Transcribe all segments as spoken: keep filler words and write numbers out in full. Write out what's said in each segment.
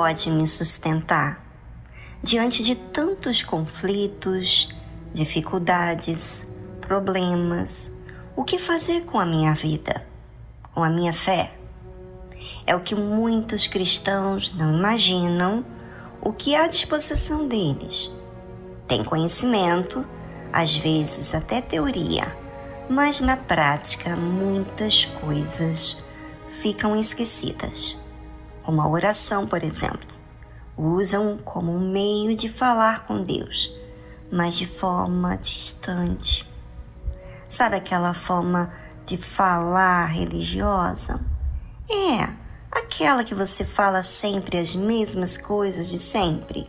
pode me sustentar diante de tantos conflitos, dificuldades, problemas? O que fazer com a minha vida, com a minha fé? É o que muitos cristãos não imaginam o que há à disposição deles. Tem conhecimento, às vezes até teoria, mas na prática muitas coisas ficam esquecidas, como a oração, por exemplo. Usam como um meio de falar com Deus, mas de forma distante. Sabe aquela forma de falar religiosa? É, aquela que você fala sempre as mesmas coisas de sempre,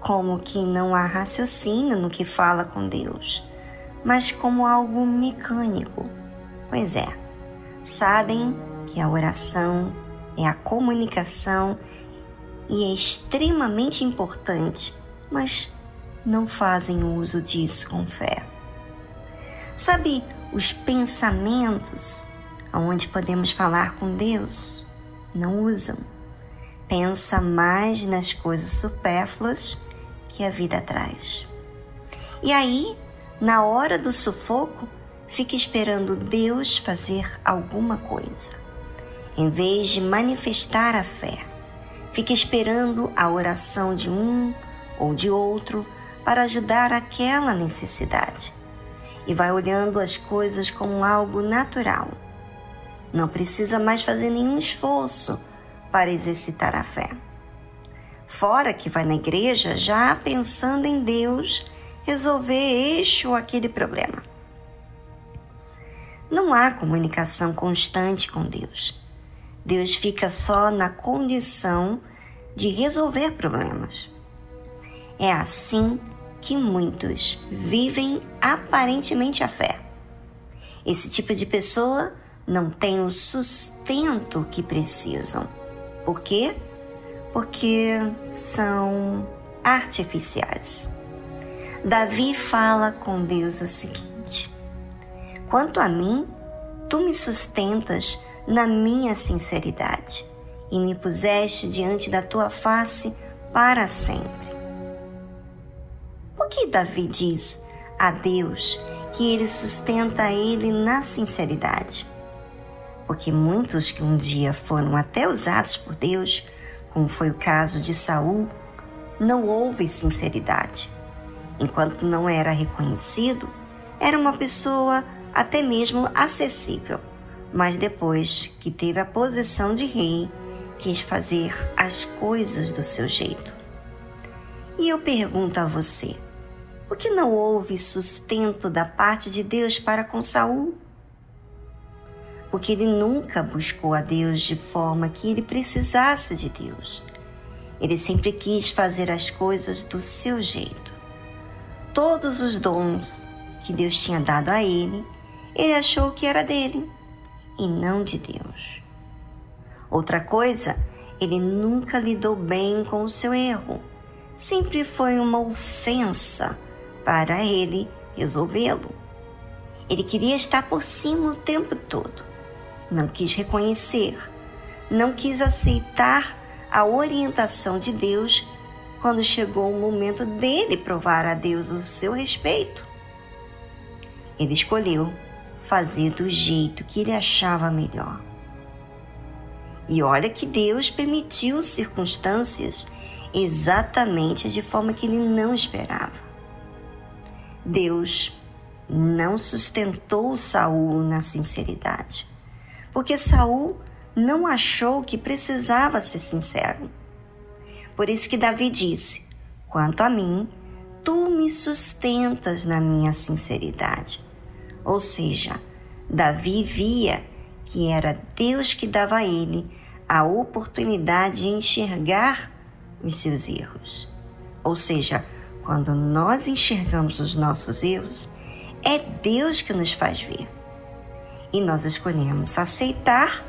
como que não há raciocínio no que fala com Deus, mas como algo mecânico. Pois é, sabem que a oração é a comunicação e é extremamente importante, mas não fazem uso disso com fé. Sabe os pensamentos onde podemos falar com Deus? Não usam. Pensa mais nas coisas supérfluas que a vida traz. E aí, na hora do sufoco, fica esperando Deus fazer alguma coisa, em vez de manifestar a fé. Fica esperando a oração de um ou de outro para ajudar aquela necessidade. E vai olhando as coisas como algo natural. Não precisa mais fazer nenhum esforço para exercitar a fé. Fora que vai na igreja já pensando em Deus resolver este ou aquele problema. Não há comunicação constante com Deus. Deus fica só na condição de resolver problemas. É assim que muitos vivem aparentemente a fé. Esse tipo de pessoa não tem o sustento que precisam. Por quê? Porque são artificiais. Davi fala com Deus o seguinte: quanto a mim, tu me sustentas na minha sinceridade e me puseste diante da tua face para sempre. Por que Davi diz a Deus que ele sustenta ele na sinceridade? Porque muitos que um dia foram até usados por Deus, como foi o caso de Saul, não houve sinceridade. Enquanto não era reconhecido, era uma pessoa até mesmo acessível. Mas depois que teve a posição de rei, quis fazer as coisas do seu jeito. E eu pergunto a você, por que não houve sustento da parte de Deus para com Saul? Porque ele nunca buscou a Deus de forma que ele precisasse de Deus. Ele sempre quis fazer as coisas do seu jeito. Todos os dons que Deus tinha dado a ele, ele achou que era dele e não de Deus. Outra coisa, ele nunca lidou bem com o seu erro. Sempre foi uma ofensa para ele resolvê-lo. Ele queria estar por cima o tempo todo. Não quis reconhecer, não quis aceitar a orientação de Deus quando chegou o momento dele provar a Deus o seu respeito. Ele escolheu fazer do jeito que ele achava melhor. E olha que Deus permitiu circunstâncias exatamente de forma que ele não esperava. Deus não sustentou Saul na sinceridade, porque Saul não achou que precisava ser sincero. Por isso que Davi disse: quanto a mim, tu me sustentas na minha sinceridade. Ou seja, Davi via que era Deus que dava a ele a oportunidade de enxergar os seus erros. Ou seja, quando nós enxergamos os nossos erros, é Deus que nos faz ver. E nós escolhemos aceitar,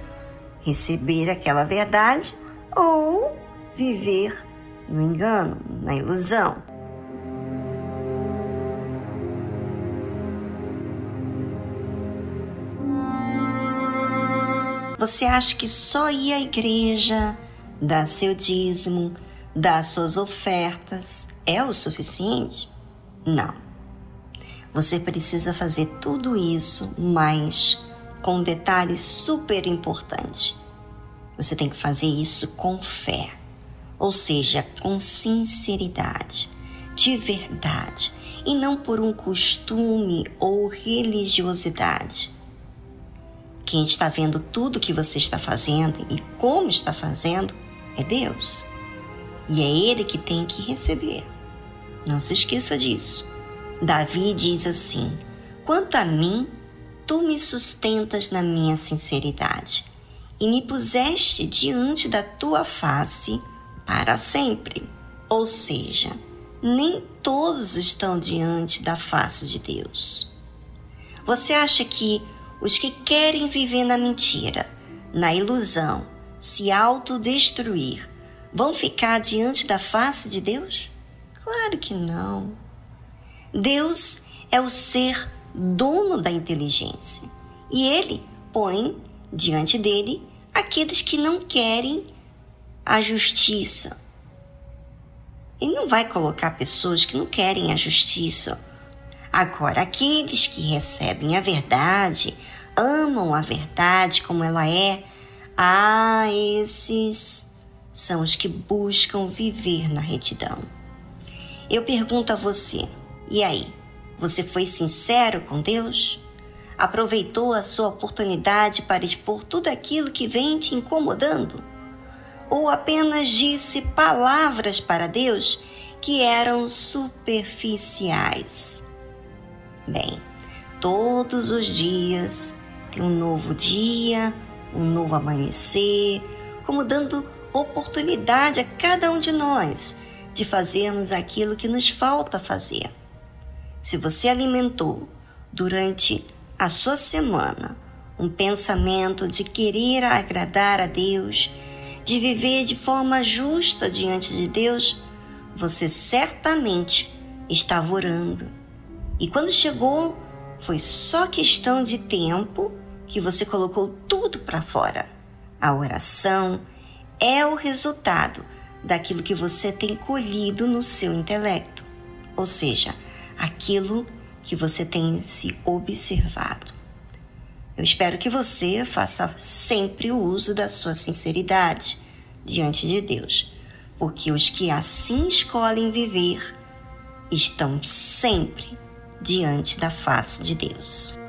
receber aquela verdade ou viver no engano, na ilusão. Você acha que só ir à igreja, dá seu dízimo, dá suas ofertas, é o suficiente? Não. Você precisa fazer tudo isso, mas com um detalhe super importante. Você tem que fazer isso com fé, ou seja, com sinceridade, de verdade, e não por um costume ou religiosidade. Quem está vendo tudo que você está fazendo e como está fazendo é Deus. E é Ele que tem que receber. Não se esqueça disso. Davi diz assim: quanto a mim, tu me sustentas na minha sinceridade e me puseste diante da tua face para sempre. Ou seja, nem todos estão diante da face de Deus. Você acha que os que querem viver na mentira, na ilusão, se autodestruir, vão ficar diante da face de Deus? Claro que não. Deus é o ser dono da inteligência e Ele põe diante dele aqueles que não querem a justiça. Ele não vai colocar pessoas que não querem a justiça. Agora, aqueles que recebem a verdade, amam a verdade como ela é, ah, esses são os que buscam viver na retidão. Eu pergunto a você, e aí, você foi sincero com Deus? Aproveitou a sua oportunidade para expor tudo aquilo que vem te incomodando? Ou apenas disse palavras para Deus que eram superficiais? Bem, todos os dias tem um novo dia, um novo amanhecer, como dando oportunidade a cada um de nós de fazermos aquilo que nos falta fazer. Se você alimentou durante a sua semana um pensamento de querer agradar a Deus, de viver de forma justa diante de Deus, você certamente estava orando. E quando chegou, foi só questão de tempo que você colocou tudo para fora. A oração é o resultado daquilo que você tem colhido no seu intelecto, ou seja, aquilo que você tem se observado. Eu espero que você faça sempre o uso da sua sinceridade diante de Deus, porque os que assim escolhem viver estão sempre diante da face de Deus.